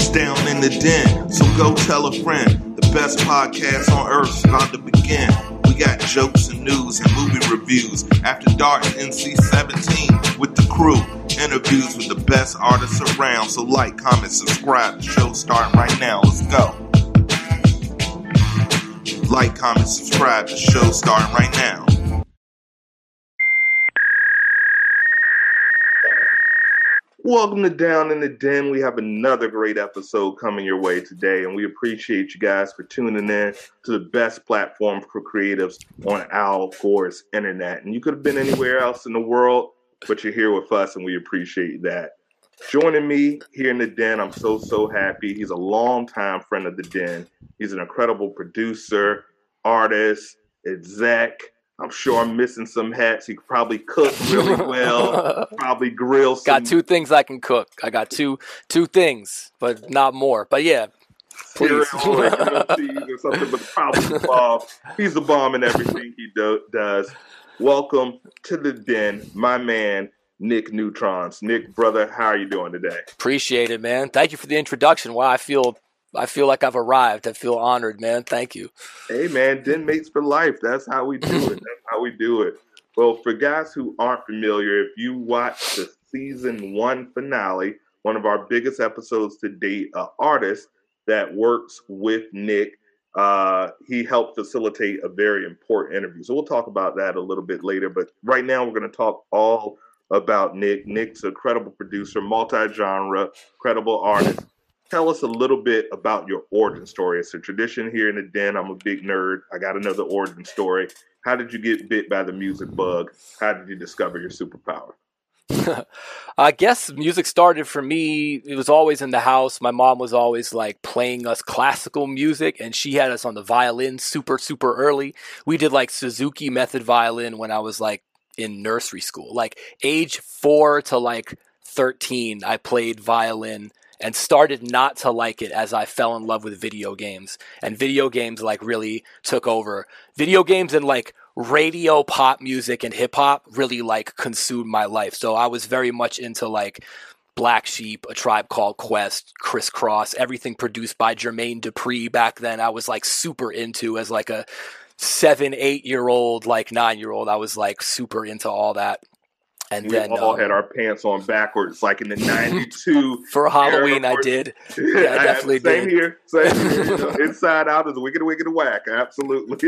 It's down in the den, so go tell a friend. The best podcast on earth's about to begin. We got jokes and news and movie reviews. After dark, NC-17 with the crew. Interviews with the best artists around. So like, comment, subscribe. The show's starting right now. Let's go. Like, comment, subscribe. The show's starting right now. Welcome to Down in the Den. We have another great episode coming your way today, and we appreciate you guys for tuning in to the best platform for creatives on Al Gore's internet. And you could have been anywhere else in the world, but you're here with us, and we appreciate that. Joining me here in the Den, I'm so happy. He's a longtime friend of the Den. He's an incredible producer, artist, exec. I'm sure I'm missing some hats. He could probably cook really well. Probably grill some. Got two things I can cook. I got two things, but not more. But yeah, please. Cereal or MLCs or something, but probably the bomb. He's the bomb in everything he does. Welcome to the Den, my man, Nick Neutrons. Nick, brother, how are you doing today? Appreciate it, man. Thank you for the introduction. Wow, I feel like I've arrived. I feel honored, man. Thank you. Hey, man, Den Mates for life. That's how we do it. That's how we do it. Well, for guys who aren't familiar, if you watch the season one finale, one of our biggest episodes to date, an artist that works with Nick, he helped facilitate a very important interview. So we'll talk about that a little bit later. But right now, we're going to talk all about Nick. Nick's an incredible producer, multi-genre, incredible artist. Tell us a little bit about your origin story. It's a tradition here in the Den. I'm a big nerd. I got another origin story. How did you get bit by the music bug? How did you discover your superpower? I guess music started for me. It was always in the house. My mom was always like playing us classical music, and she had us on the violin super early. We did like Suzuki method violin when I was like in nursery school, like age 4 to like 13. I played violin and started not to like it as I fell in love with video games. And video games, like, really took over. Video games and, like, radio pop music and hip-hop really, like, consumed my life. So I was very much into, like, Black Sheep, A Tribe Called Quest, Criss Cross, everything produced by Jermaine Dupri back then. I was, like, super into as, like, a 7-8-year-old, like, 9-year-old. I was, like, super into all that. And we then all had our pants on backwards, like in the 92. For Halloween, I did. Yeah, I definitely did. Same here. You know, inside out is wicked whack. Absolutely.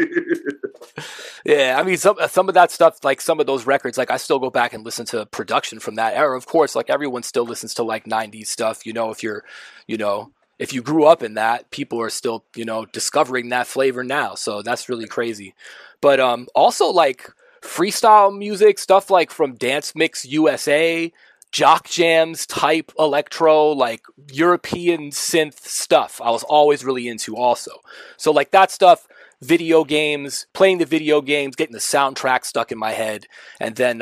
Yeah, I mean, some of that stuff, like some of those records, like I still go back and listen to production from that era. Of course, like everyone still listens to like 90s stuff. You know, if you grew up in that, people are still, you know, discovering that flavor now. So that's really crazy. But also like freestyle music, stuff like from Dance Mix USA, jock jams type electro, like European synth stuff I was always really into also. So like that stuff, video games, playing the video games, getting the soundtrack stuck in my head. And then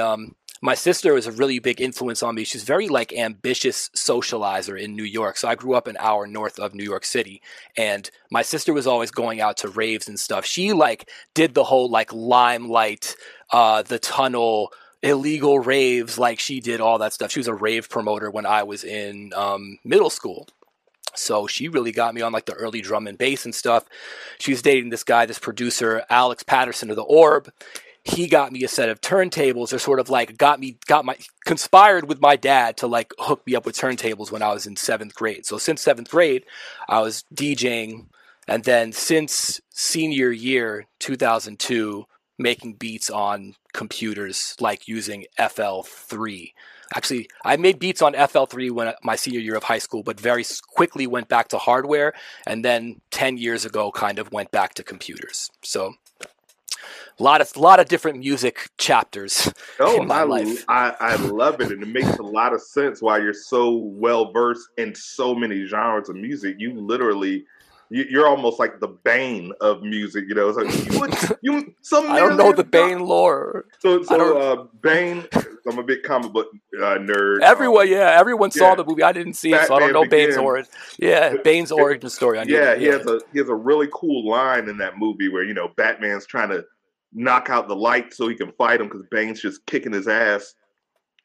my sister was a really big influence on me. She's very like ambitious socializer in New York. So I grew up an hour north of New York City, and my sister was always going out to raves and stuff. She like did the whole like Limelight, The Tunnel, illegal raves. Like she did all that stuff. She was a rave promoter when I was in middle school. So she really got me on like the early drum and bass and stuff. She was dating this guy, this producer, Alex Patterson of The Orb. He got me a set of turntables, or sort of like conspired with my dad to like hook me up with turntables when I was in 7th grade. So since 7th grade, I was DJing, and then since senior year, 2002, making beats on computers, like using FL3. Actually, I made beats on FL3 when my senior year of high school, but very quickly went back to hardware. And then 10 years ago, kind of went back to computers. So a lot of different music chapters in my life. I love it, and it makes a lot of sense why you're so well versed in so many genres of music. You literally, you're almost like the Bane of music. You know, I don't know the Bane lore. So Bane. I'm a big comic book nerd. Everyone saw the movie. I didn't see it, so I don't know Bane's origin. Yeah, Bane's origin story. He has a really cool line in that movie where, you know, Batman's trying to knock out the light so he can fight him because Bane's just kicking his ass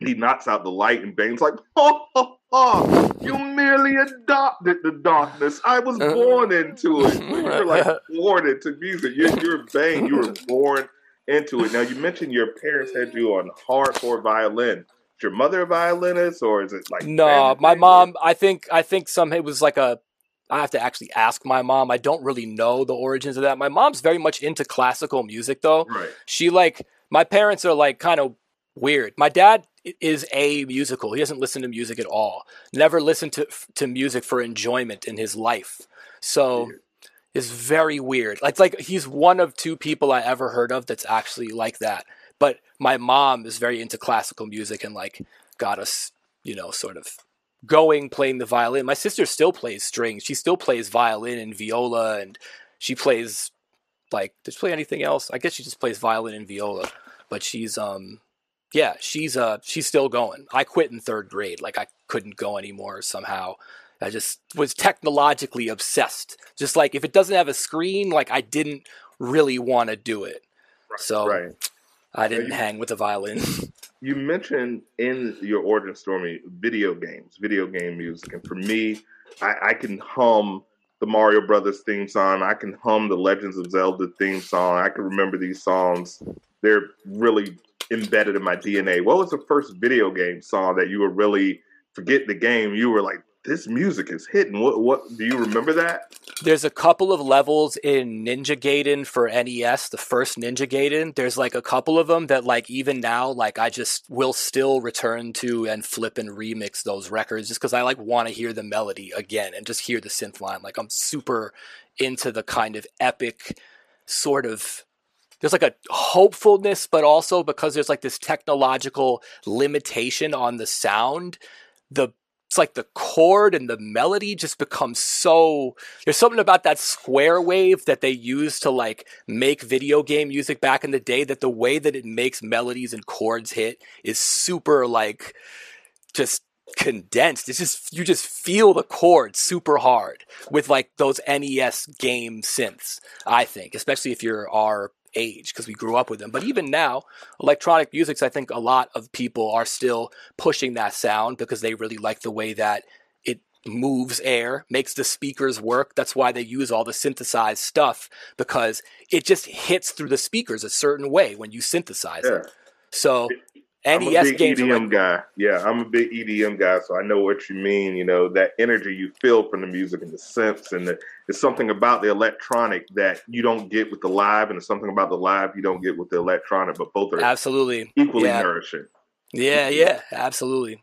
He knocks out the light, and Bane's like, "Ha ha ha! You merely adopted the darkness. I was born into it." You're like born into music. You're Bane. You were born into it. Now you mentioned your parents had you on hardcore violin. Is your mother a violinist, or is it like no? My mom. I think it was like a. I have to actually ask my mom. I don't really know the origins of that. My mom's very much into classical music, though. Right. She my parents are kind of weird. My dad is amusical. He doesn't listen to music at all. Never listened to music for enjoyment in his life. So it's very weird. It's like he's one of two people I ever heard of that's actually like that. But my mom is very into classical music and got us, sort of going playing the violin. My sister still plays strings. She still plays violin and viola, and she plays does she play anything else? I guess she just plays violin and viola. But she's she's still going. I quit in third grade. I couldn't go anymore somehow. I just was technologically obsessed. Just if it doesn't have a screen, I didn't really want to do it. Right, I didn't hang with the violin. You mentioned in your origin story video game music. And for me, I can hum the Mario Brothers theme song. I can hum the Legends of Zelda theme song. I can remember these songs. They're really embedded in my DNA. What was the first video game song that you were really, forget the game, you were like, this music is hitting? What do you remember that? There's a couple of levels in Ninja Gaiden for NES, the first Ninja Gaiden. There's a couple of them that even now, I just will still return to and flip and remix those records just because I want to hear the melody again and just hear the synth line. I'm super into the kind of epic sort of, there's a hopefulness, but also because there's this technological limitation on the sound, it's the chord and the melody just becomes so... There's something about that square wave that they used to make video game music back in the day, that the way that it makes melodies and chords hit is super just condensed. It's just, you just feel the chord super hard with those NES game synths, I think, especially if you're our age, because we grew up with them. But even now, electronic music's, I think a lot of people are still pushing that sound because they really like the way that it moves air, makes the speakers work. That's why they use all the synthesized stuff, because it just hits through the speakers a certain way when you synthesize it. So NES games are guy. Yeah, I'm a big EDM guy, so I know what you mean. That energy you feel from the music and the synths, and it's something about the electronic that you don't get with the live, and it's something about the live you don't get with the electronic. But both are absolutely equally nourishing. Yeah, absolutely.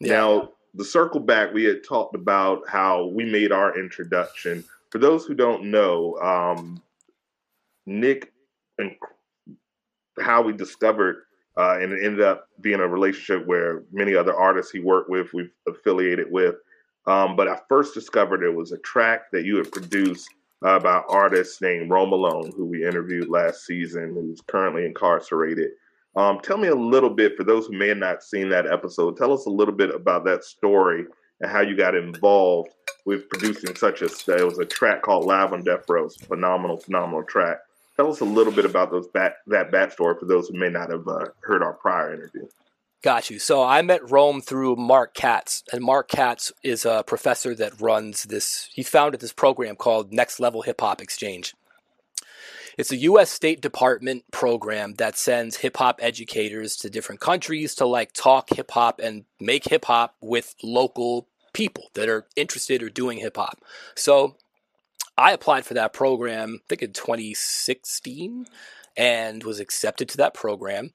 Yeah. Now, the circle back, we had talked about how we made our introduction. For those who don't know, Nick and how we discovered. And it ended up being a relationship where many other artists he worked with, we've affiliated with. But I first discovered it was a track that you had produced by an artist named Rome Malone, who we interviewed last season, who's currently incarcerated. Tell me a little bit, for those who may have not seen that episode, tell us a little bit about that story and how you got involved with producing it was a track called Live on Death Row. It's a phenomenal track. Tell us a little bit about that backstory for those who may not have heard our prior interview. Got you. So I met Rome through Mark Katz, and Mark Katz is a professor that runs this. He founded this program called Next Level Hip Hop Exchange. It's a U.S. State Department program that sends hip hop educators to different countries to talk hip hop and make hip hop with local people that are interested or doing hip hop. So I applied for that program, I think in 2016, and was accepted to that program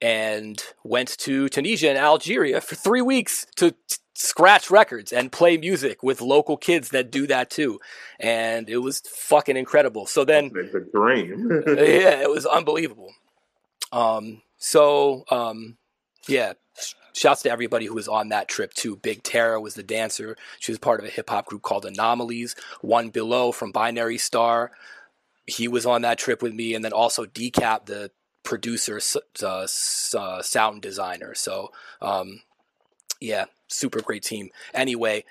and went to Tunisia and Algeria for 3 weeks to scratch records and play music with local kids that do that too. And it was fucking incredible. So then... It's a dream. Yeah, it was unbelievable. Yeah. Shouts to everybody who was on that trip too. Big Tara was the dancer. She was part of a hip hop group called Anomalies. One Below from Binary Star, he was on that trip with me, and then also Decap, the producer, sound designer. So, super great team. Anyway,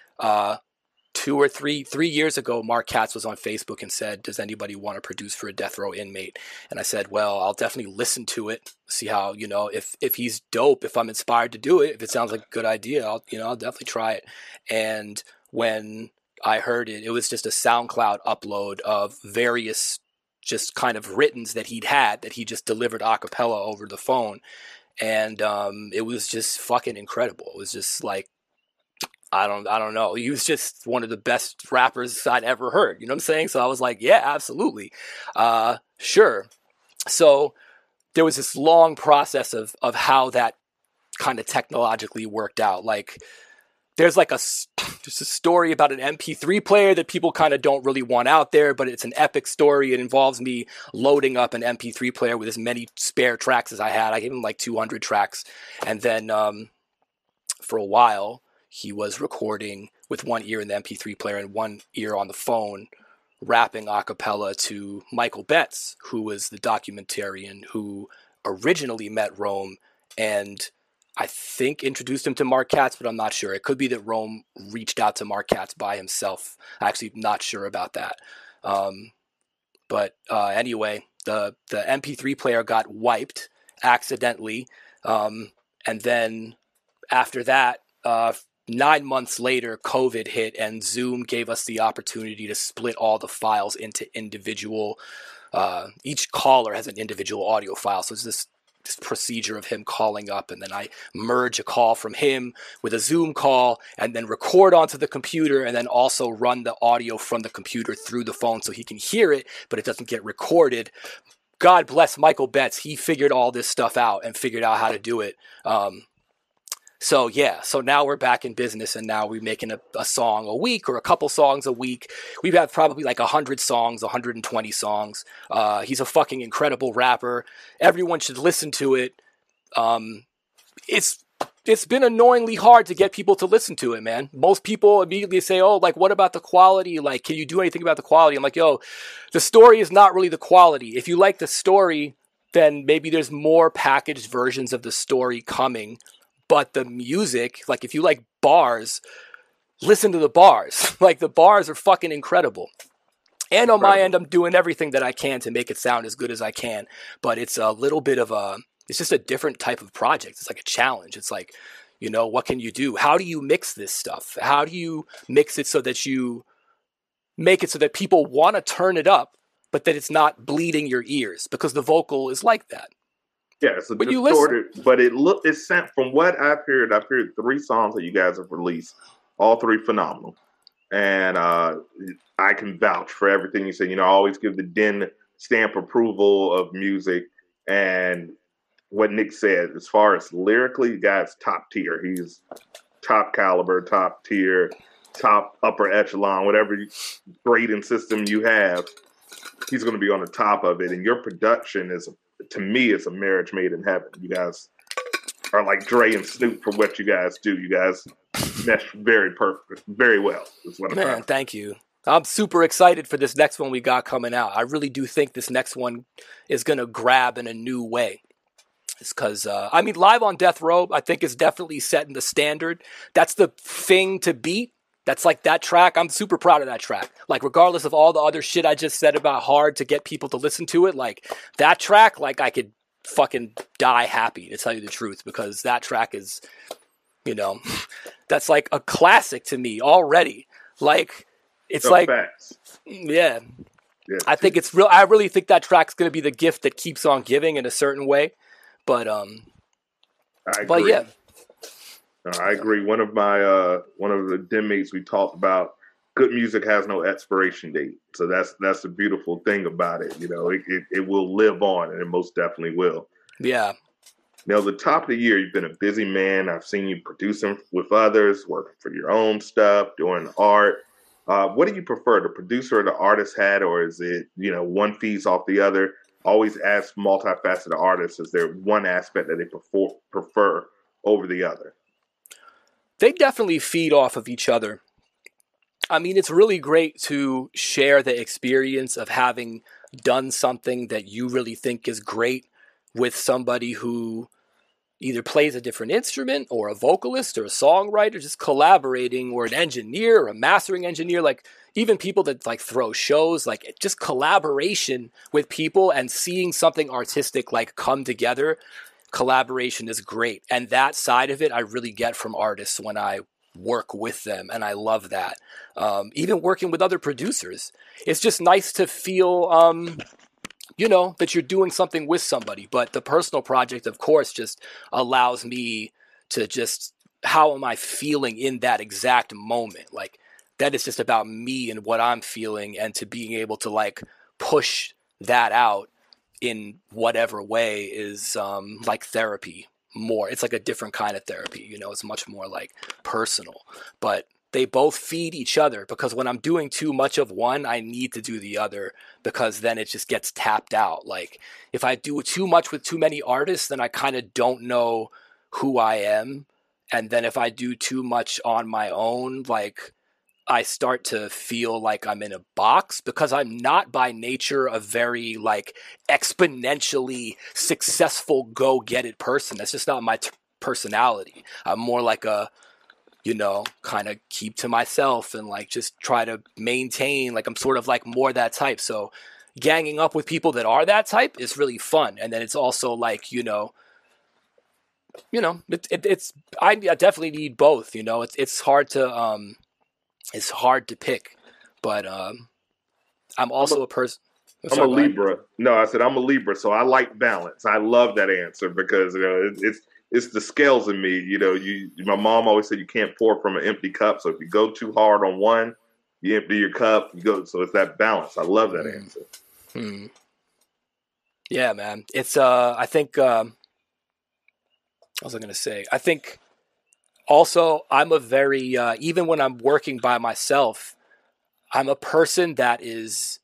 three years ago, Mark Katz was on Facebook and said, does anybody want to produce for a death row inmate? And I said, well, I'll definitely listen to it, see how, you know, if he's dope, if I'm inspired to do it, if it sounds like a good idea, I'll definitely try it. And when I heard it, it was just a SoundCloud upload of various just kind of writtens that he'd had that he just delivered a cappella over the phone. And it was just fucking incredible. It was just like, I don't know. He was just one of the best rappers I'd ever heard. You know what I'm saying? So I was like, yeah, absolutely. Sure. So there was this long process of how that kind of technologically worked out. Like there's a story about an MP3 player that people kind of don't really want out there, but it's an epic story. It involves me loading up an MP3 player with as many spare tracks as I had. I gave him like 200 tracks. And then for a while, he was recording with one ear in the MP3 player and one ear on the phone, rapping a cappella to Michael Betts, who was the documentarian who originally met Rome and I think introduced him to Mark Katz, but I'm not sure. It could be that Rome reached out to Mark Katz by himself. I'm actually not sure about that. Anyway, the MP3 player got wiped accidentally. And then after that, 9 months later, COVID hit and Zoom gave us the opportunity to split all the files into individual. Each caller has an individual audio file. So it's this procedure of him calling up, and then I merge a call from him with a Zoom call and then record onto the computer and then also run the audio from the computer through the phone so he can hear it, but it doesn't get recorded. God bless Michael Betts. He figured all this stuff out and figured out how to do it. So yeah, so now we're back in business, and now we're making a song a week or a couple songs a week. We've had probably like 100 songs, 120 songs. He's a fucking incredible rapper. Everyone should listen to it. It's been annoyingly hard to get people to listen to it, man. Most people immediately say, oh, like, what about the quality? Like, can you do anything about the quality? I'm like, yo, the story is not really the quality. If you like the story, then maybe there's more packaged versions of the story coming. But the music, like if you like bars, listen to the bars. Like the bars are fucking incredible. And on my end, I'm doing everything that I can to make it sound as good as I can. But it's a little bit of it's just a different type of project. It's like a challenge. It's like, you know, what can you do? How do you mix this stuff? How do you mix it so that you make it so that people want to turn it up, but that it's not bleeding your ears? Because the vocal is like that. Yeah, it's a distorted, but it's sent from what I've heard three songs that you guys have released, all three phenomenal. And I can vouch for everything you said. You know, I always give the Den stamp approval of music. And what Nick said, as far as lyrically, the guy's top tier. He's top caliber, top tier, top upper echelon, whatever grading system you have, he's going to be on the top of it. And your production is to me, it's a marriage made in heaven. You guys are like Dre and Snoop for what you guys do. You guys mesh very perfect, very well. Is what I'm Man, about. Thank you. I'm super excited for this next one we got coming out. I really do think this next one is going to grab in a new way. It's because, Live on Death Row, I think is definitely setting the standard. That's the thing to beat. That's like that track. I'm super proud of that track. Like, regardless of all the other shit I just said about hard to get people to listen to it, like that track, like I could fucking die happy to tell you the truth, because that track is, you know, that's like a classic to me already. Like, it's like, yeah. Yeah, I think it's real. I really think that track's going to be the gift that keeps on giving in a certain way. But, but yeah. I agree. One of the Den mates we talked about, good music has no expiration date. So that's the beautiful thing about it. You know, it will live on, and it most definitely will. Yeah. Now, the top of the year, you've been a busy man. I've seen you producing with others, working for your own stuff, doing art. What do you prefer, the producer or the artist hat, or is it, you know, one feeds off the other? Always ask multifaceted artists, is there one aspect that they prefer over the other? They definitely feed off of each other. I mean, it's really great to share the experience of having done something that you really think is great with somebody who either plays a different instrument or a vocalist or a songwriter, just collaborating, or an engineer or a mastering engineer, like even people that like throw shows, like just collaboration with people and seeing something artistic like come together. Collaboration is great. And that side of it, I really get from artists when I work with them. And I love that. Even working with other producers, it's just nice to feel, you know, that you're doing something with somebody. But the personal project, of course, just allows me to just, how am I feeling in that exact moment? Like, that is just about me and what I'm feeling, and to being able to like push that out in whatever way is like therapy more. It's like a different kind of therapy, you know, it's much more like personal, but they both feed each other, because when I'm doing too much of one, I need to do the other, because then it just gets tapped out. Like if I do too much with too many artists, then I kind of don't know who I am. And then if I do too much on my own, like I start to feel like I'm in a box, because I'm not by nature a very like exponentially successful go-get-it person. That's just not my personality. I'm more like a, you know, kind of keep to myself and like just try to maintain, like I'm sort of like more that type. So ganging up with people that are that type is really fun. And then it's also like, you know, it's I definitely need both, you know. It's hard to pick, but I'm also a person. I'm a Libra. No, I said I'm a Libra, so I like balance. I love that answer, because you know it's the scales in me. You know, my mom always said you can't pour from an empty cup. So if you go too hard on one, you empty your cup. You go, so it's that balance. I love that answer. Hmm. Yeah, man. It's I think what was I gonna say? I think. Also, I'm a very, even when I'm working by myself, I'm a person that is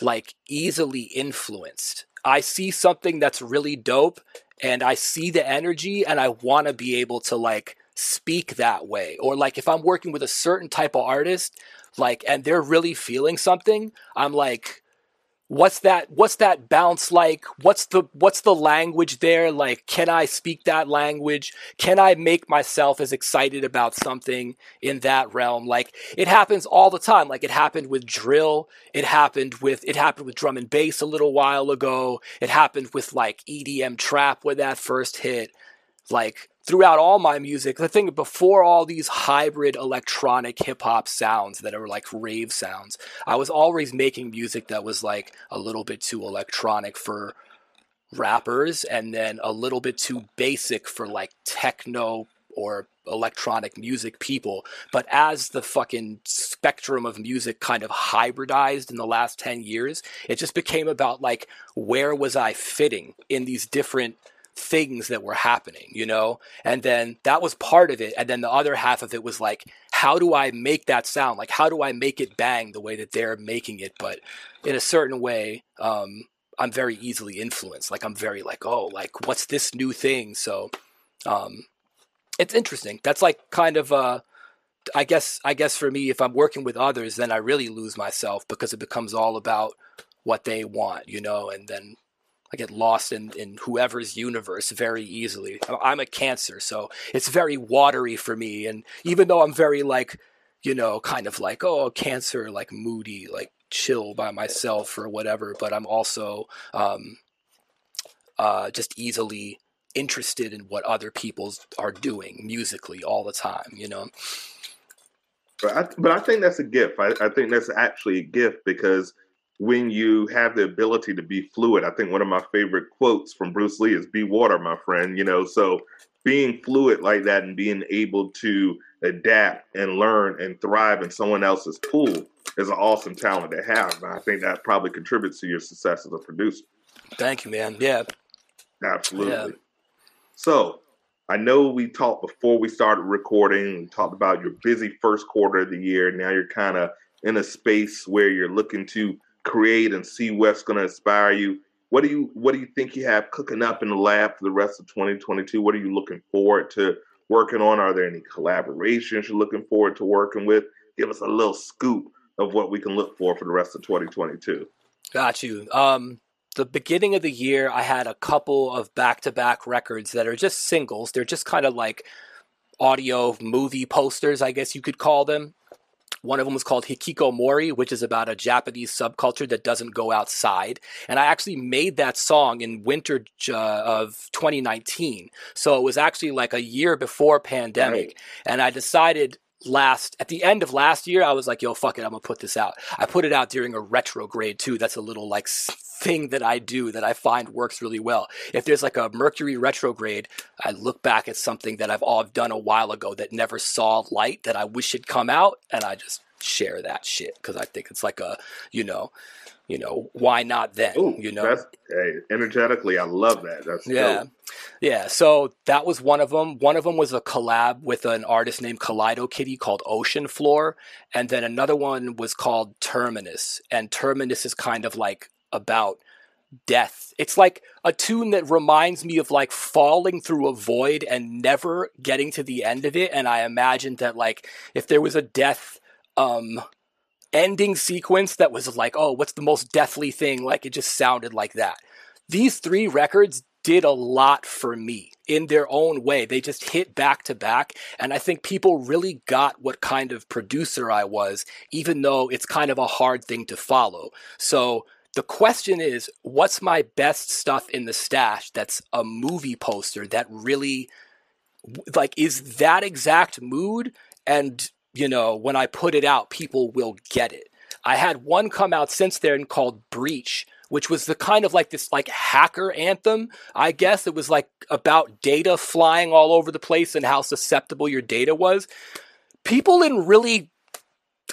like easily influenced. I see something that's really dope and I see the energy and I want to be able to like speak that way. Or like if I'm working with a certain type of artist, like, and they're really feeling something, I'm like, what's that bounce like? What's the language there? Like, can I speak that language? Can I make myself as excited about something in that realm? Like, it happens all the time. Like, it happened with drill. It happened with drum and bass a little while ago. It happened with like EDM trap when that first hit. Like, throughout all my music, the thing before all these hybrid electronic hip hop sounds that are like rave sounds, I was always making music that was like a little bit too electronic for rappers and then a little bit too basic for like techno or electronic music people. But as the fucking spectrum of music kind of hybridized in the last 10 years, it just became about like, where was I fitting in these different things that were happening, you know? And then that was part of it. And then the other half of it was like, how do I make that sound? Like, how do I make it bang the way that they're making it? But in a certain way, I'm very easily influenced. Like, I'm very like, oh, like, what's this new thing? So it's interesting. That's like kind of, I guess for me, if I'm working with others, then I really lose myself, because it becomes all about what they want, you know? And then I get lost in whoever's universe very easily. I'm a Cancer, so it's very watery for me. And even though I'm very like, you know, kind of like, oh, Cancer, like moody, like chill by myself or whatever, but I'm also just easily interested in what other people are doing musically all the time, you know? But I think that's a gift. I think that's actually a gift, because when you have the ability to be fluid, I think one of my favorite quotes from Bruce Lee is "Be water, my friend," you know, so being fluid like that and being able to adapt and learn and thrive in someone else's pool is an awesome talent to have. And I think that probably contributes to your success as a producer. Thank you, man. Yeah. Absolutely. Yeah. So I know we talked before we started recording, we talked about your busy first quarter of the year. Now you're kind of in a space where you're looking to create and see what's going to inspire you. What do you think you have cooking up in the lab for the rest of 2022? What are you looking forward to working on? Are there any collaborations you're looking forward to working with? Give us a little scoop of what we can look for the rest of 2022. Got you. the beginning of the year, I had a couple of back-to-back records that are just singles. They're just kind of like audio movie posters, I guess you could call them. One of them was called Hikikomori, which is about a Japanese subculture that doesn't go outside. And I actually made that song in winter of 2019. So it was actually like a year before pandemic. Right. And I decided at the end of last year, I was like, yo, fuck it, I'm going to put this out. I put it out during a retrograde too. That's a little like thing that I do that I find works really well. If there's like a Mercury retrograde, I look back at something that I've all done a while ago that never saw light that I wish had come out, and I just share that shit because I think it's like a, you know, why not then? Ooh, you know, that's, hey, energetically, I love that. That's dope. Yeah. So that was one of them. One of them was a collab with an artist named Kaleido Kitty called Ocean Floor, and then another one was called Terminus. And Terminus is kind of like about death. It's like a tune that reminds me of like falling through a void and never getting to the end of it. And I imagined that like if there was a death ending sequence that was like, oh, what's the most deathly thing? Like it just sounded like that. These three records did a lot for me in their own way. They just hit back to back. And I think people really got what kind of producer I was, even though it's kind of a hard thing to follow. So the question is, what's my best stuff in the stash that's a movie poster that really, like, is that exact mood? And, you know, when I put it out, people will get it. I had one come out since then called Breach, which was the kind of like this like hacker anthem, I guess. It was like about data flying all over the place and how susceptible your data was. People didn't really...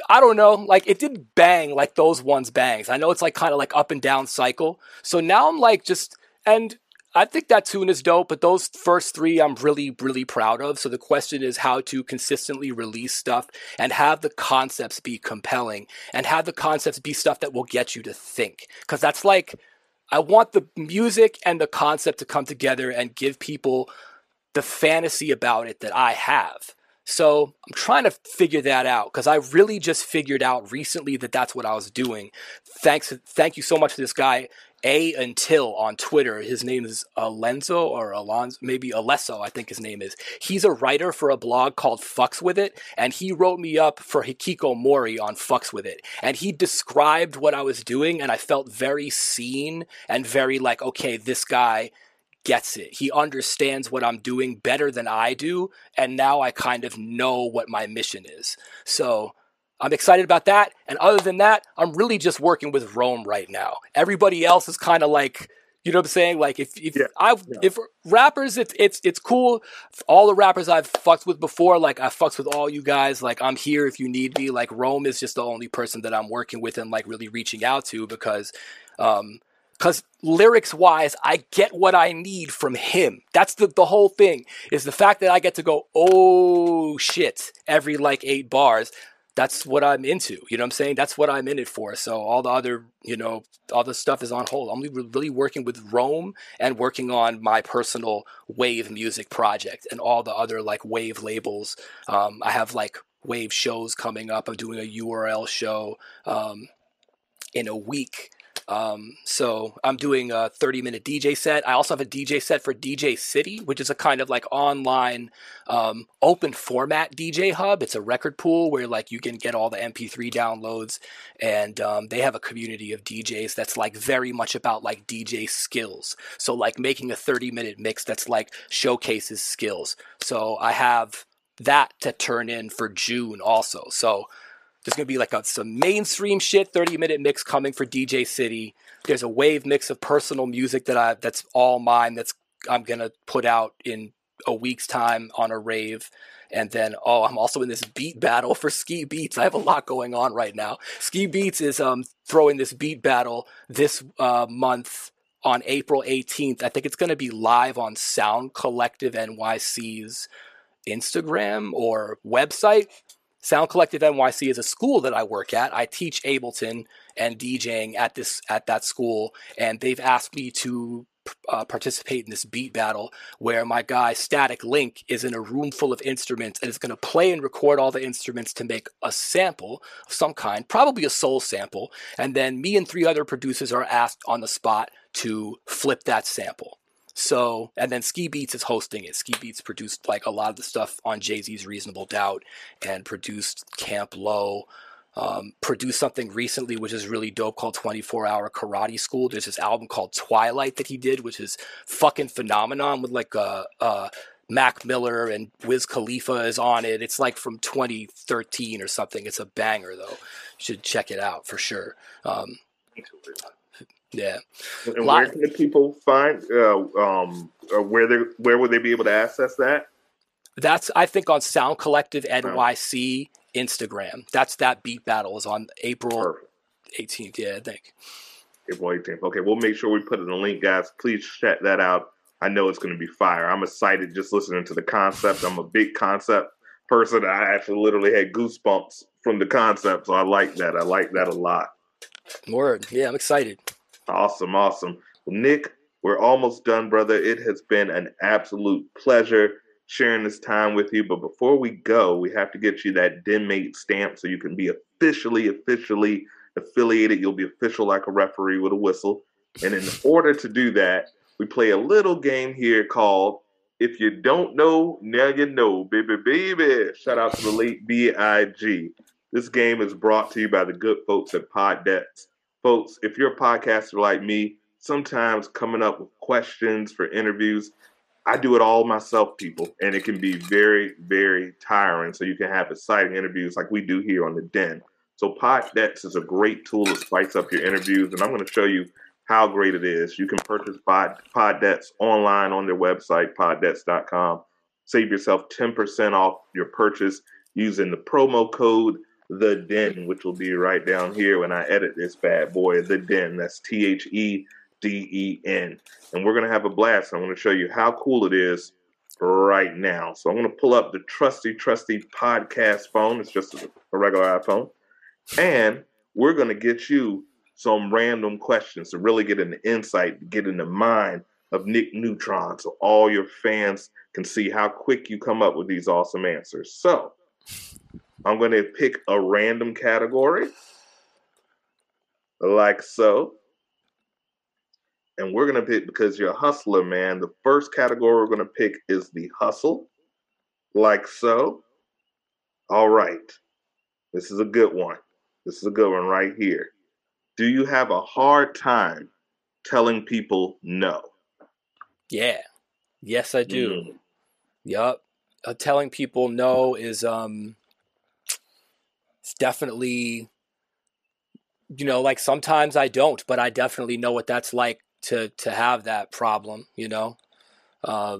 I don't know, like it did bang like those ones bangs. I know it's like kind of like up and down cycle. So now I'm like just, and I think that tune is dope, but those first three I'm really, really proud of. So the question is how to consistently release stuff and have the concepts be compelling and have the concepts be stuff that will get you to think. Because that's like, I want the music and the concept to come together and give people the fantasy about it that I have. So I'm trying to figure that out because I really just figured out recently that that's what I was doing. Thank you so much to this guy, Until on Twitter. His name is Alenzo or Alonzo, maybe Alesso, I think his name is. He's a writer for a blog called Fucks With It, and he wrote me up for Hikikomori on Fucks With It. And he described what I was doing, and I felt very seen and very like, okay, this guy gets it. He understands what I'm doing better than I do. And now I kind of know what my mission is. So I'm excited about that. And other than that, I'm really just working with Rome right now. Everybody else is kind of like, you know what I'm saying? Like if rappers, it's cool. All the rappers I've fucked with before, like I fucked with all you guys. Like I'm here if you need me. Like Rome is just the only person that I'm working with and like really reaching out to because lyrics-wise, I get what I need from him. That's the whole thing, is the fact that I get to go, oh, shit, every, like, 8 bars. That's what I'm into. You know what I'm saying? That's what I'm in it for. So all the other, you know, all the stuff is on hold. I'm really working with Rome and working on my personal Wave music project and all the other, like, Wave labels. I have, like, Wave shows coming up. I'm doing a URL show in a week. So I'm doing a 30-minute DJ set. I also have a DJ set for DJ City, which is a kind of like online open format DJ hub. It's a record pool where like you can get all the MP3 downloads, and they have a community of DJs that's like very much about like DJ skills. So like making a 30-minute mix that's like showcases skills. So I have that to turn in for June also. So there's going to be like some mainstream shit, 30-minute mix coming for DJ City. There's a Wave mix of personal music that's all mine that's I'm going to put out in a week's time on a rave. And then, I'm also in this beat battle for Ski Beats. I have a lot going on right now. Ski Beats is throwing this beat battle this month on April 18th. I think it's going to be live on Sound Collective NYC's Instagram or website. Sound Collective NYC is a school that I work at. I teach Ableton and DJing at that school, and they've asked me to participate in this beat battle where my guy Static Link is in a room full of instruments and is going to play and record all the instruments to make a sample of some kind, probably a soul sample, and then me and 3 other producers are asked on the spot to flip that sample. So, and then Ski Beats is hosting it. Ski Beats produced like a lot of the stuff on Jay-Z's Reasonable Doubt and produced Camp Low. Produced something recently which is really dope called 24 Hour Karate School. There's this album called Twilight that he did, which is fucking phenomenon, with like Mac Miller and Wiz Khalifa is on it. It's like from 2013 or something. It's a banger though. You should check it out for sure. Yeah. And where can the people find where would they be able to access that? That's, I think, on Sound Collective NYC. Instagram. That's that beat battle is on April 18th. Yeah, I think. April 18th. Okay, we'll make sure we put in a link, guys. Please check that out. I know it's going to be fire. I'm excited just listening to the concept. I'm a big concept person. I actually literally had goosebumps from the concept, so I like that. I like that a lot. Word. Yeah, I'm excited. Awesome, awesome. Well, Nick, we're almost done, brother. It has been an absolute pleasure sharing this time with you, but before we go, we have to get you that Denmate stamp so you can be officially affiliated. You'll be official like a referee with a whistle. And in order to do that, we play a little game here called If You Don't Know, Now You Know, baby, baby. Shout out to the late B.I.G. This game is brought to you by the good folks at Pod Decks. Folks, if you're a podcaster like me, sometimes coming up with questions for interviews, I do it all myself, people, and it can be very, very tiring. So you can have exciting interviews like we do here on The Den. So Pod Decks is a great tool to spice up your interviews, and I'm going to show you how great it is. You can purchase Pod Decks online on their website, poddecks.com. Save yourself 10% off your purchase using the promo code The Den, which will be right down here when I edit this bad boy. The Den, that's THEDEN. And we're going to have a blast. I'm going to show you how cool it is right now. So I'm going to pull up the trusty podcast phone. It's just a regular iPhone. And we're going to get you some random questions to really get an insight, get in the mind of Nick Neutron, so all your fans can see how quick you come up with these awesome answers. So I'm going to pick a random category like so. And we're going to pick, because you're a hustler, man, the first category we're going to pick is the hustle, like so. All right. This is a good one. This is a good one right here. Do you have a hard time telling people no? Yeah. Yes, I do. Mm-hmm. Yup. Telling people no is it's definitely, you know, like sometimes I don't, but I definitely know what that's like to have that problem, you know? Yeah,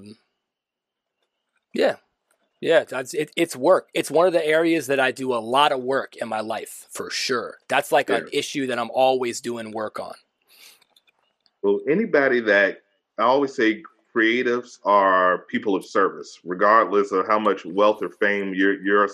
that's, it's work. It's one of the areas that I do a lot of work in my life, for sure. That's like an issue that I'm always doing work on. Well, anybody that, I always say creatives are people of service, regardless of how much wealth or fame, you're a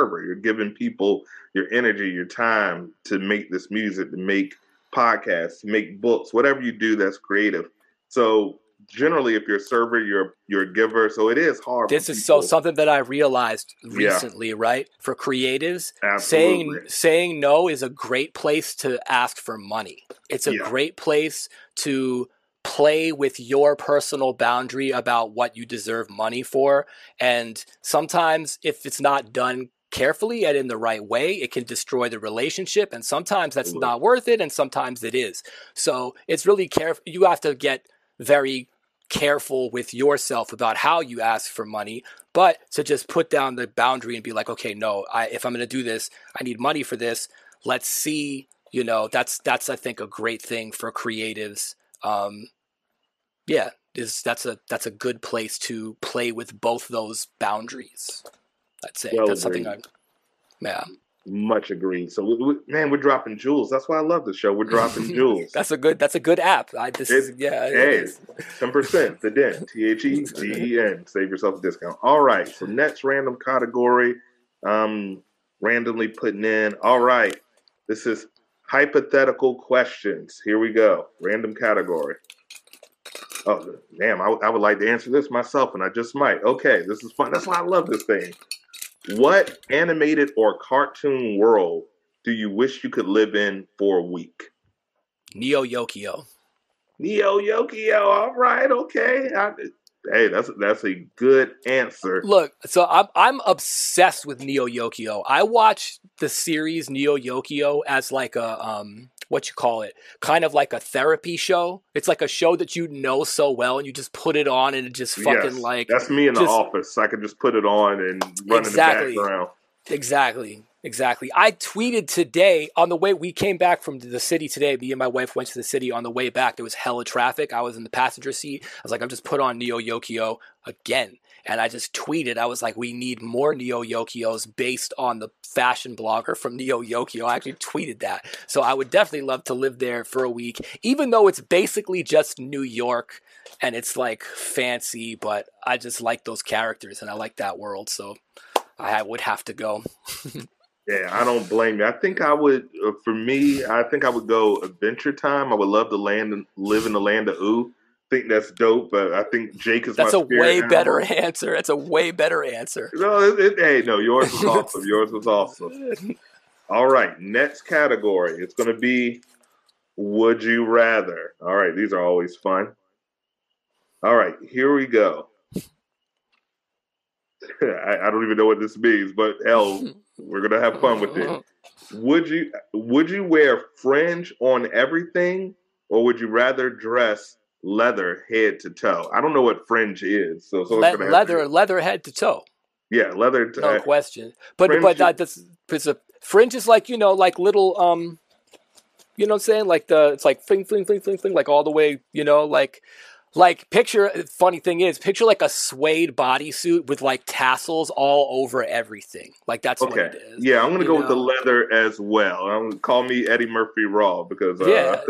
server. You're giving people your energy, your time to make this music, to make podcasts, make books, whatever you do that's creative. So generally, if you're a server, you're a giver. So it is hard. This is so something that I realized recently, right? For creatives, saying no is a great place to ask for money. It's a great place to play with your personal boundary about what you deserve money for. And sometimes if it's not done carefully and in the right way, it can destroy the relationship, and sometimes that's not worth it, and sometimes it is. So it's really careful. You have to get very careful with yourself about how you ask for money, but to just put down the boundary and be like, okay, no, if I'm going to do this, I need money for this. Let's see. You know, that's I think a great thing for creatives. That's a good place to play with both those boundaries. I'd say well, that's something I, yeah. Much agreed. So, we're dropping jewels. That's why I love the show. We're dropping jewels. That's a good app. Hey, 10%. The Den. THEDEN. Save yourself a discount. All right. So next random category, randomly putting in. All right. This is hypothetical questions. Here we go. Random category. Oh, damn. I would like to answer this myself, and I just might. Okay. This is fun. That's why I love this thing. What animated or cartoon world do you wish you could live in for a week? Neo Yokio. Neo Yokio. All right, okay. Hey, that's a good answer. Look, so I'm obsessed with Neo Yokio. I watch the series Neo Yokio as like a kind of like a therapy show. It's like a show that you know so well, and you just put it on, and it just fucking that's me in the office. I can just put it on and run in the background. Exactly. I tweeted today on the way we came back from the city today. Me and my wife went to the city. On the way back, there was hella traffic. I was in the passenger seat. I was like, I've just put on Neo Yokio again. And I just tweeted, I was like, we need more Neo Yokios based on the fashion blogger from Neo Yokio. I actually tweeted that. So I would definitely love to live there for a week, even though it's basically just New York and it's like fancy, but I just like those characters and I like that world. So I would have to go. Yeah, I don't blame you. I think I would, for me, I think I would go Adventure Time. I would love to live in the land of Ooh. I think that's dope, but I think Jake is That's a way better answer. No, yours was awesome. All right, next category. It's going to be Would You Rather. All right, these are always fun. All right, here we go. I don't even know what this means, but hell, we're gonna have fun with it. Would you wear fringe on everything, or would you rather dress leather head to toe? I don't know what fringe is, so leather head to toe. Yeah, leather. No question. But fringe, fringe is like like little you know what I'm saying, like it's like fling fling fling fling fling, like all the way, Like picture, funny thing is, picture like a suede bodysuit with like tassels all over everything. Like that's okay. What it is. Yeah, I'm gonna go with the leather as well. I'm gonna call me Eddie Murphy Raw because I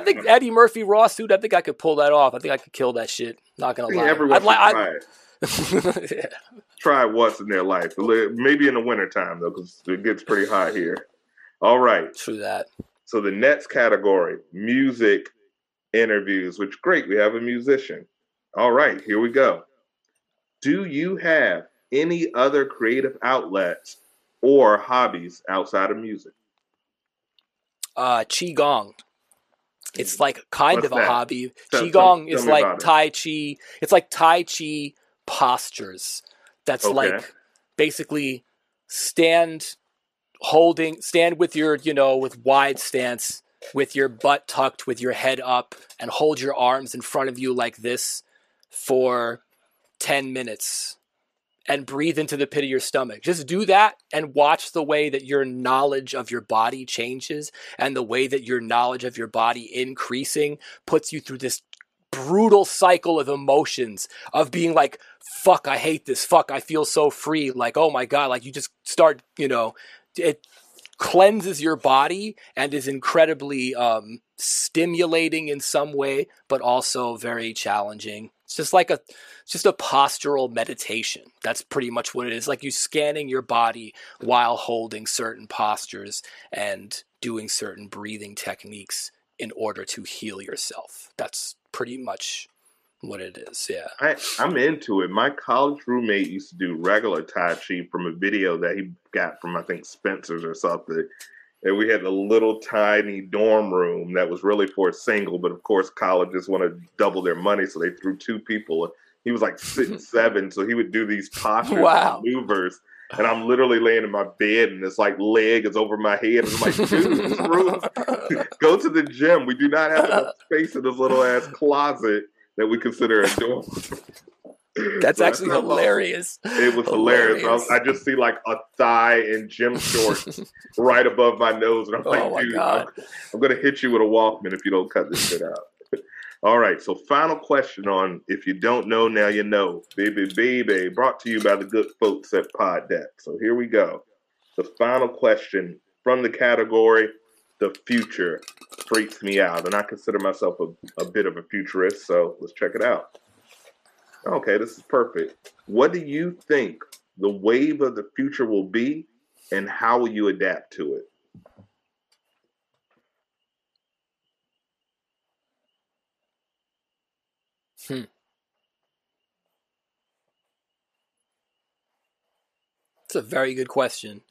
think Eddie Murphy Raw suit. I think I could pull that off. I think I could kill that shit. Not gonna lie. Everyone try it. Try it once in their life. Maybe in the wintertime though, because it gets pretty hot here. All right. True that. So the next category, music interviews, which great, we have a musician. All right, here we go. Do you have any other creative outlets or hobbies outside of music? Qigong. It's like a hobby. Qigong is like Tai Chi. It's like Tai Chi postures. That's like basically stand with your, with wide stance, with your butt tucked, with your head up, and hold your arms in front of you like this for 10 minutes and breathe into the pit of your stomach. Just do that and watch the way that your knowledge of your body changes, and the way that your knowledge of your body increasing puts you through this brutal cycle of emotions of being like, fuck, I hate this. Fuck, I feel so free. Like, oh my God, like you just start, it cleanses your body and is incredibly stimulating in some way, but also very challenging. It's just like a postural meditation. That's pretty much what it is. Like you scanning your body while holding certain postures and doing certain breathing techniques in order to heal yourself. That's pretty much what it is. Yeah, I'm into it. My college roommate used to do regular Tai Chi from a video that he got from, I think, Spencer's or something, and we had a little tiny dorm room that was really for a single, but of course colleges want to double their money, so they threw two people. He was like 6'7", so he would do these postures and maneuvers, and I'm literally laying in my bed, and this like leg is over my head, and I'm like, dude, go to the gym. We do not have enough space in this little ass closet that we consider a dorm. That's actually hilarious. It was hilarious. I just see like a thigh in gym shorts right above my nose, and I'm like, dude, I'm going to hit you with a Walkman if you don't cut this shit out. All right, so final question on If You Don't Know, Now You Know. Baby, brought to you by the good folks at Pod Decks. So here we go. The final question from the category, the future freaks me out, and I consider myself a bit of a futurist, so let's check it out. Okay, this is perfect. What do you think the wave of the future will be, and how will you adapt to it? It's a very good question.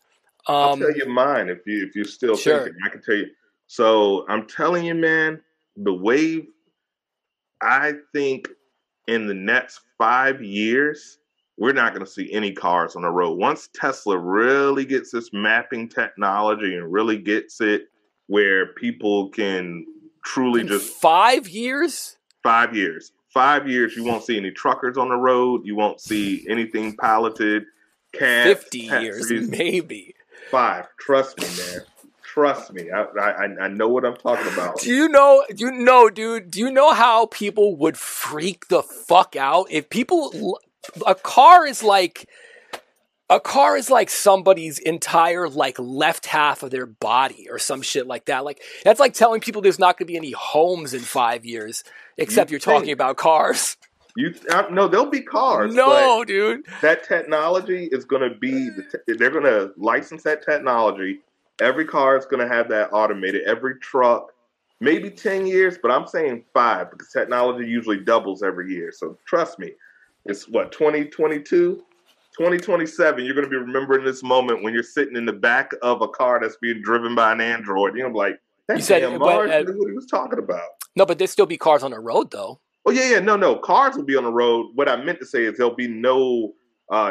I'll tell you mine if you're still thinking. I can tell you. So I'm telling you, man, the wave I think in the next 5 years, we're not going to see any cars on the road. Once Tesla really gets this mapping technology and really gets it where people can truly in just... 5 years? 5 years. 5 years, you won't see any truckers on the road. You won't see anything piloted. Cats, 50 taxis. Years, maybe. 5. Trust me, man. Trust me, I know what I'm talking about. Do you know, dude? Do you know how people would freak the fuck out if people? A car is like somebody's entire like left half of their body or some shit like that. Like that's like telling people there's not going to be any homes in 5 years, except you're talking about cars. No, there'll be cars. No, dude, that technology is going to be. They're going to license that technology. Every car is going to have that automated. Every truck, maybe 10 years, but I'm saying 5 because technology usually doubles every year. So trust me, it's what, 2022? 2027, you're going to be remembering this moment when you're sitting in the back of a car that's being driven by an android. You're like, that's damn Mars, knew what he was talking about. No, but there'll still be cars on the road, though. Oh, yeah, no. Cars will be on the road. What I meant to say is there'll be no...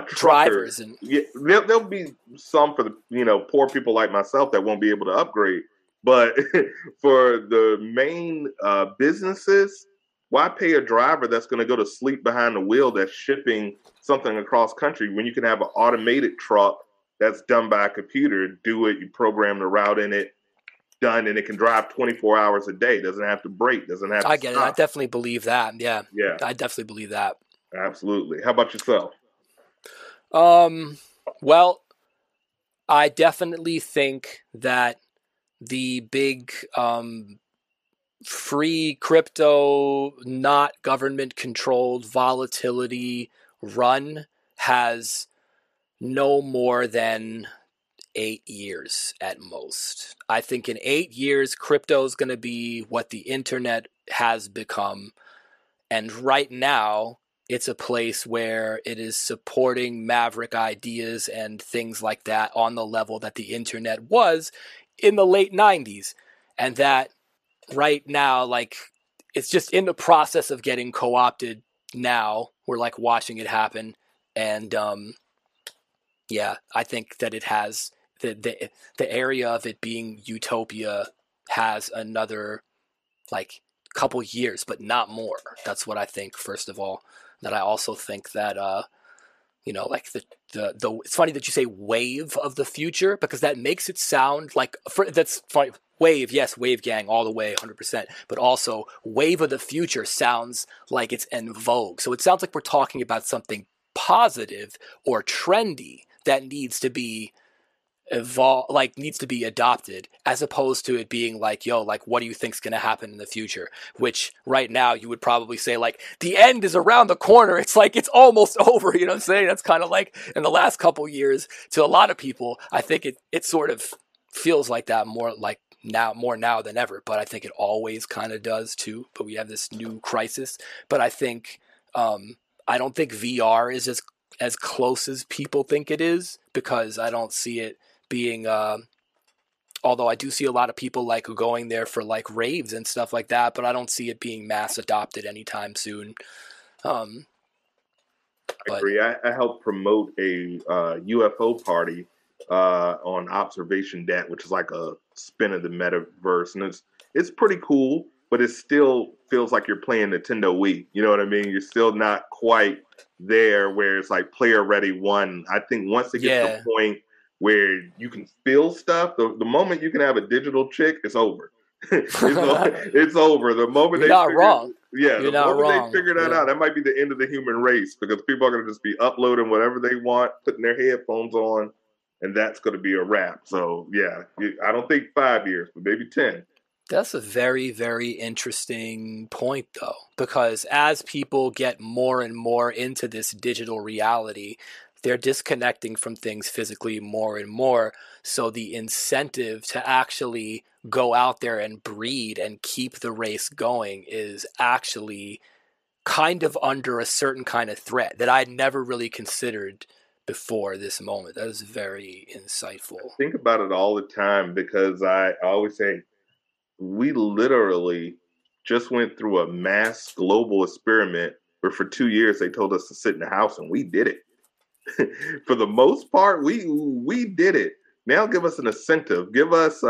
drivers and yeah, there'll be some for the poor people like myself that won't be able to upgrade, but for the main businesses, why pay a driver that's going to go to sleep behind the wheel that's shipping something across country when you can have an automated truck that's done by a computer? Do it, you program the route in it, done, and it can drive 24 hours a day. Doesn't have to brake. Doesn't have to. I get stop. It. I definitely believe that. Yeah. I definitely believe that. Absolutely. How about yourself? Well, I definitely think that the big, free crypto, not government controlled volatility run has no more than 8 years at most. I think in 8 years, crypto is going to be what the internet has become. And right now, it's a place where it is supporting maverick ideas and things like that on the level that the internet was in the late 90s. And that right now, like, it's just in the process of getting co-opted now. We're like watching it happen. And I think that it has the area of it being utopia has another like couple years, but not more. That's what I think, first of all. That I also think that, like the it's funny that you say wave of the future because that makes it sound like that's funny. Wave, yes, wave gang all the way, 100%. But also, wave of the future sounds like it's en vogue. So it sounds like we're talking about something positive or trendy that needs to be needs to be adopted, as opposed to it being like, yo, like, what do you think's gonna happen in the future? Which right now you would probably say like the end is around the corner. It's like it's almost over. You know what I'm saying? That's kind of like in the last couple years to a lot of people. I think it sort of feels like that more now than ever. But I think it always kind of does too. But we have this new crisis. But I think I don't think VR is as close as people think it is because I don't see it being, although I do see a lot of people like going there for like raves and stuff like that, but I don't see it being mass adopted anytime soon. I agree. I helped promote a UFO party on Observation Deck, which is like a spin of the metaverse, and it's pretty cool, but it still feels like you're playing Nintendo Wii. You know what I mean? You're still not quite there where it's like player ready one. I think once it gets to the point where you can feel stuff. The moment you can have a digital chick, it's over. It's over. The moment they figure that out, that might be the end of the human race because people are going to just be uploading whatever they want, putting their headphones on, and that's going to be a wrap. So, yeah, I don't think 5 years, but maybe 10. That's a very, very interesting point, though, because as people get more and more into this digital reality, they're disconnecting from things physically more and more. So the incentive to actually go out there and breed and keep the race going is actually kind of under a certain kind of threat that I'd never really considered before this moment. That was very insightful. I think about it all the time because I always say we literally just went through a mass global experiment where for 2 years they told us to sit in the house, and we did it. For the most part, we did it. Now give us an incentive. Give us,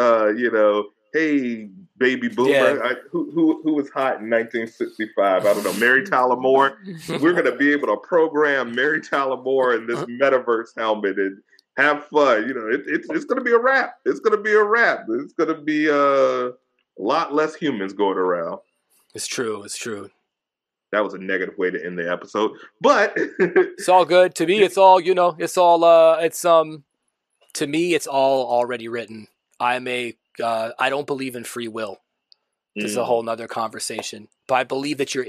hey, baby boomer, yeah. Who was hot in 1965? I don't know, Mary Tyler Moore. We're going to be able to program Mary Tyler Moore in this metaverse helmet and have fun. You know, it's going to be a wrap. It's going to be a lot less humans going around. It's true. That was a negative way to end the episode, but it's all good. To me, it's all, to me, it's all already written. I don't believe in free will. This is a whole nother conversation. But I believe that your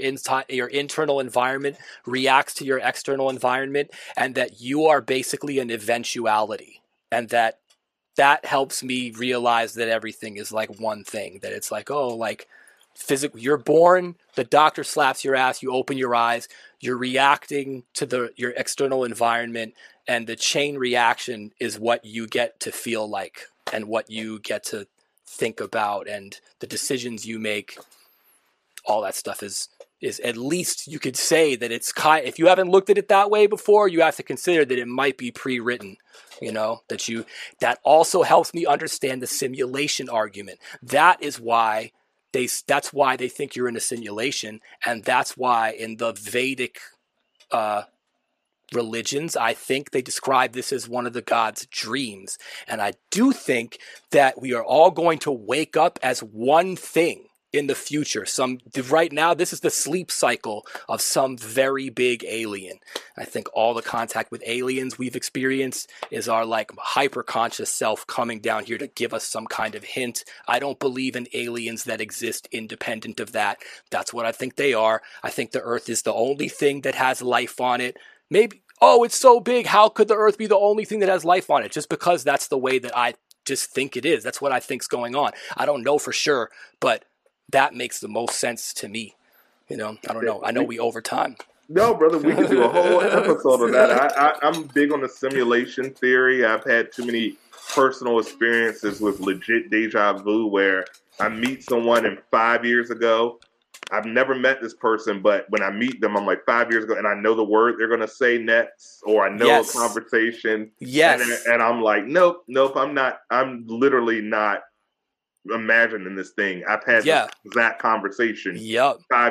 internal environment reacts to your external environment, and that you are basically an eventuality. And that helps me realize that everything is like one thing. That it's like, physical, you're born, the doctor slaps your ass, you open your eyes, you're reacting to your external environment, and the chain reaction is what you get to feel like and what you get to think about and the decisions you make. All that stuff is at least you could say that it's kind. If you haven't looked at it that way before, you have to consider that it might be pre-written. That also helps me understand the simulation argument. That is why that's why they think you're in a simulation, and that's why in the Vedic religions, I think they describe this as one of the gods' dreams. And I do think that we are all going to wake up as one thing in the future. Right now, this is the sleep cycle of some very big alien. I think all the contact with aliens we've experienced is our hyper-conscious self coming down here to give us some kind of hint. I don't believe in aliens that exist independent of that. That's what I think they are. I think the Earth is the only thing that has life on it. Maybe, it's so big, how could the Earth be the only thing that has life on it? Just because that's the way that I just think it is. That's what I think's going on. I don't know for sure, but that makes the most sense to me. I don't know. I know we over time. No, brother, we can do a whole episode on that. I'm big on the simulation theory. I've had too many personal experiences with legit deja vu where I meet someone and 5 years ago, I've never met this person, but when I meet them, I'm like 5 years ago, and I know the word they're going to say next, or I know a conversation. Yes. And I'm like, nope, I'm literally not imagining this thing. I've had this exact conversation 5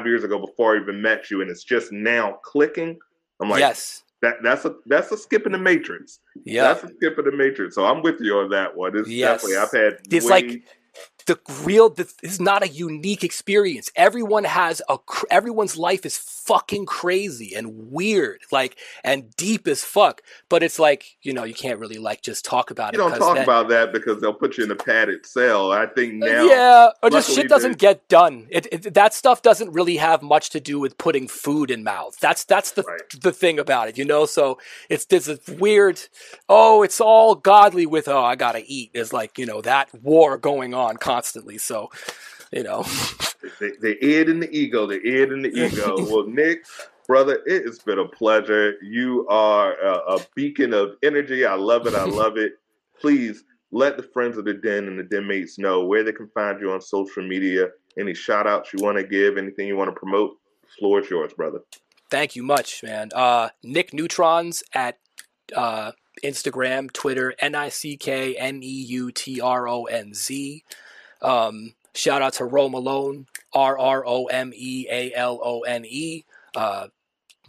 years ago before I even met you, and it's just now clicking. I'm like, that's a skip in the matrix. Yeah, that's a skip in the matrix. So I'm with you on that one. It's definitely, I've had it's way... this is not a unique experience. Everyone's life is fucking crazy and weird, and deep as fuck. But it's you can't really just talk about it. You don't talk about that because they'll put you in a padded cell. I think now, or just shit doesn't get done. That stuff doesn't really have much to do with putting food in mouth. That's the right. The thing about it, So there's a weird. Oh, it's all godly with I gotta eat. There's that war going on constantly, so the id and the ego, Well, Nick, brother, it has been a pleasure. You are a beacon of energy. I love it. Please let the friends of the den and the den mates know where they can find you on social media. Any shout outs you want to give, anything you want to promote, floor is yours, brother. Thank you much, man. Nick Neutrons at Instagram, Twitter, NickNeutrons. Shout out to Rome Malone, RROMEALONE.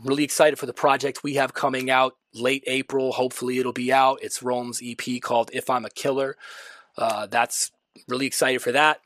Really excited for the project we have coming out late April. Hopefully it'll be out. It's Rome's EP called If I'm a Killer. That's really excited for that.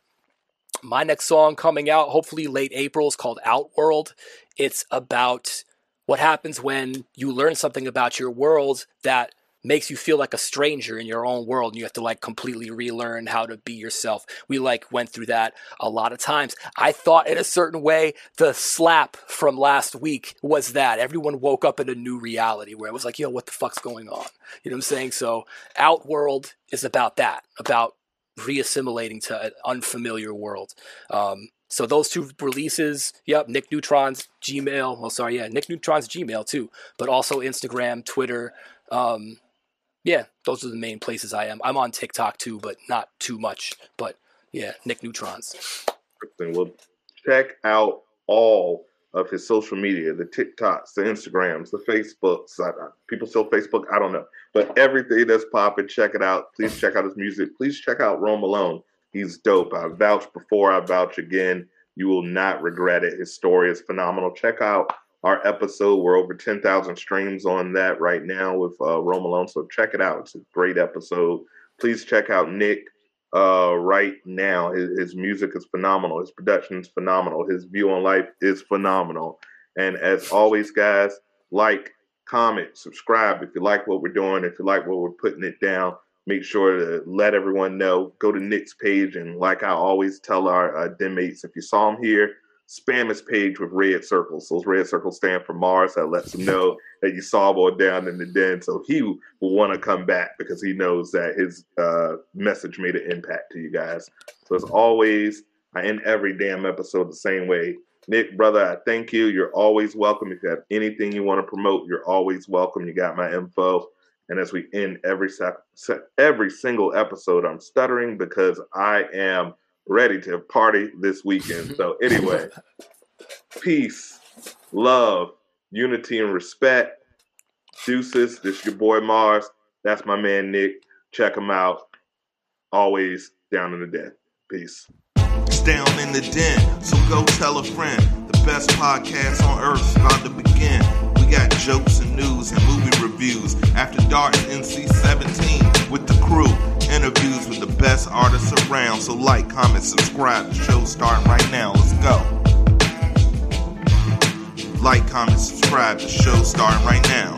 My next song coming out, hopefully late April, is called Outworld. It's about what happens when you learn something about your world that makes you feel like a stranger in your own world, and you have to completely relearn how to be yourself. We went through that a lot of times. I thought in a certain way the slap from last week was that everyone woke up in a new reality where it was like, yo, what the fuck's going on? You know what I'm saying? So Outworld is about that, about reassimilating to an unfamiliar world. So those two releases, Nick Neutrons, Gmail. Nick Neutrons, Gmail too, but also Instagram, Twitter. Those are the main places I am. I'm on TikTok too, but not too much. But Nick Neutrons. Well, check out all of his social media, the TikToks, the Instagrams, the Facebooks. People still Facebook, I don't know. But everything that's popping, check it out. Please check out his music. Please check out Rome Malone. He's dope. I vouched before, I vouch again. You will not regret it. His story is phenomenal. Check out our episode. We're over 10,000 streams on that right now with Rome Malone. So check it out. It's a great episode. Please check out Nick right now. His music is phenomenal. His production is phenomenal. His view on life is phenomenal. And as always, guys, like, comment, subscribe. If you like what we're doing, if you like what we're putting it down, make sure to let everyone know. Go to Nick's page. And like I always tell our demmates, if you saw him here, spam his page with red circles. Those red circles stand for Mars. That lets him know that you saw him down in the den. So he will want to come back because he knows that his message made an impact to you guys. So as always, I end every damn episode the same way. Nick, brother, I thank you. You're always welcome. If you have anything you want to promote, you're always welcome. You got my info. And as we end every single episode, I'm stuttering because I am ready to party this weekend. So anyway, peace, love, unity, and respect. Deuces, this is your boy Mars. That's my man Nick. Check him out. Always down in the den. Peace. It's down in the den, so go tell a friend. The best podcast on earth about to begin. We got jokes and news and movie reviews. After Dark and NC-17 with the crew. Interviews with the best artists around. So like, comment, subscribe. The show's starting right now. Let's go. Like, comment, subscribe. The show's starting right now.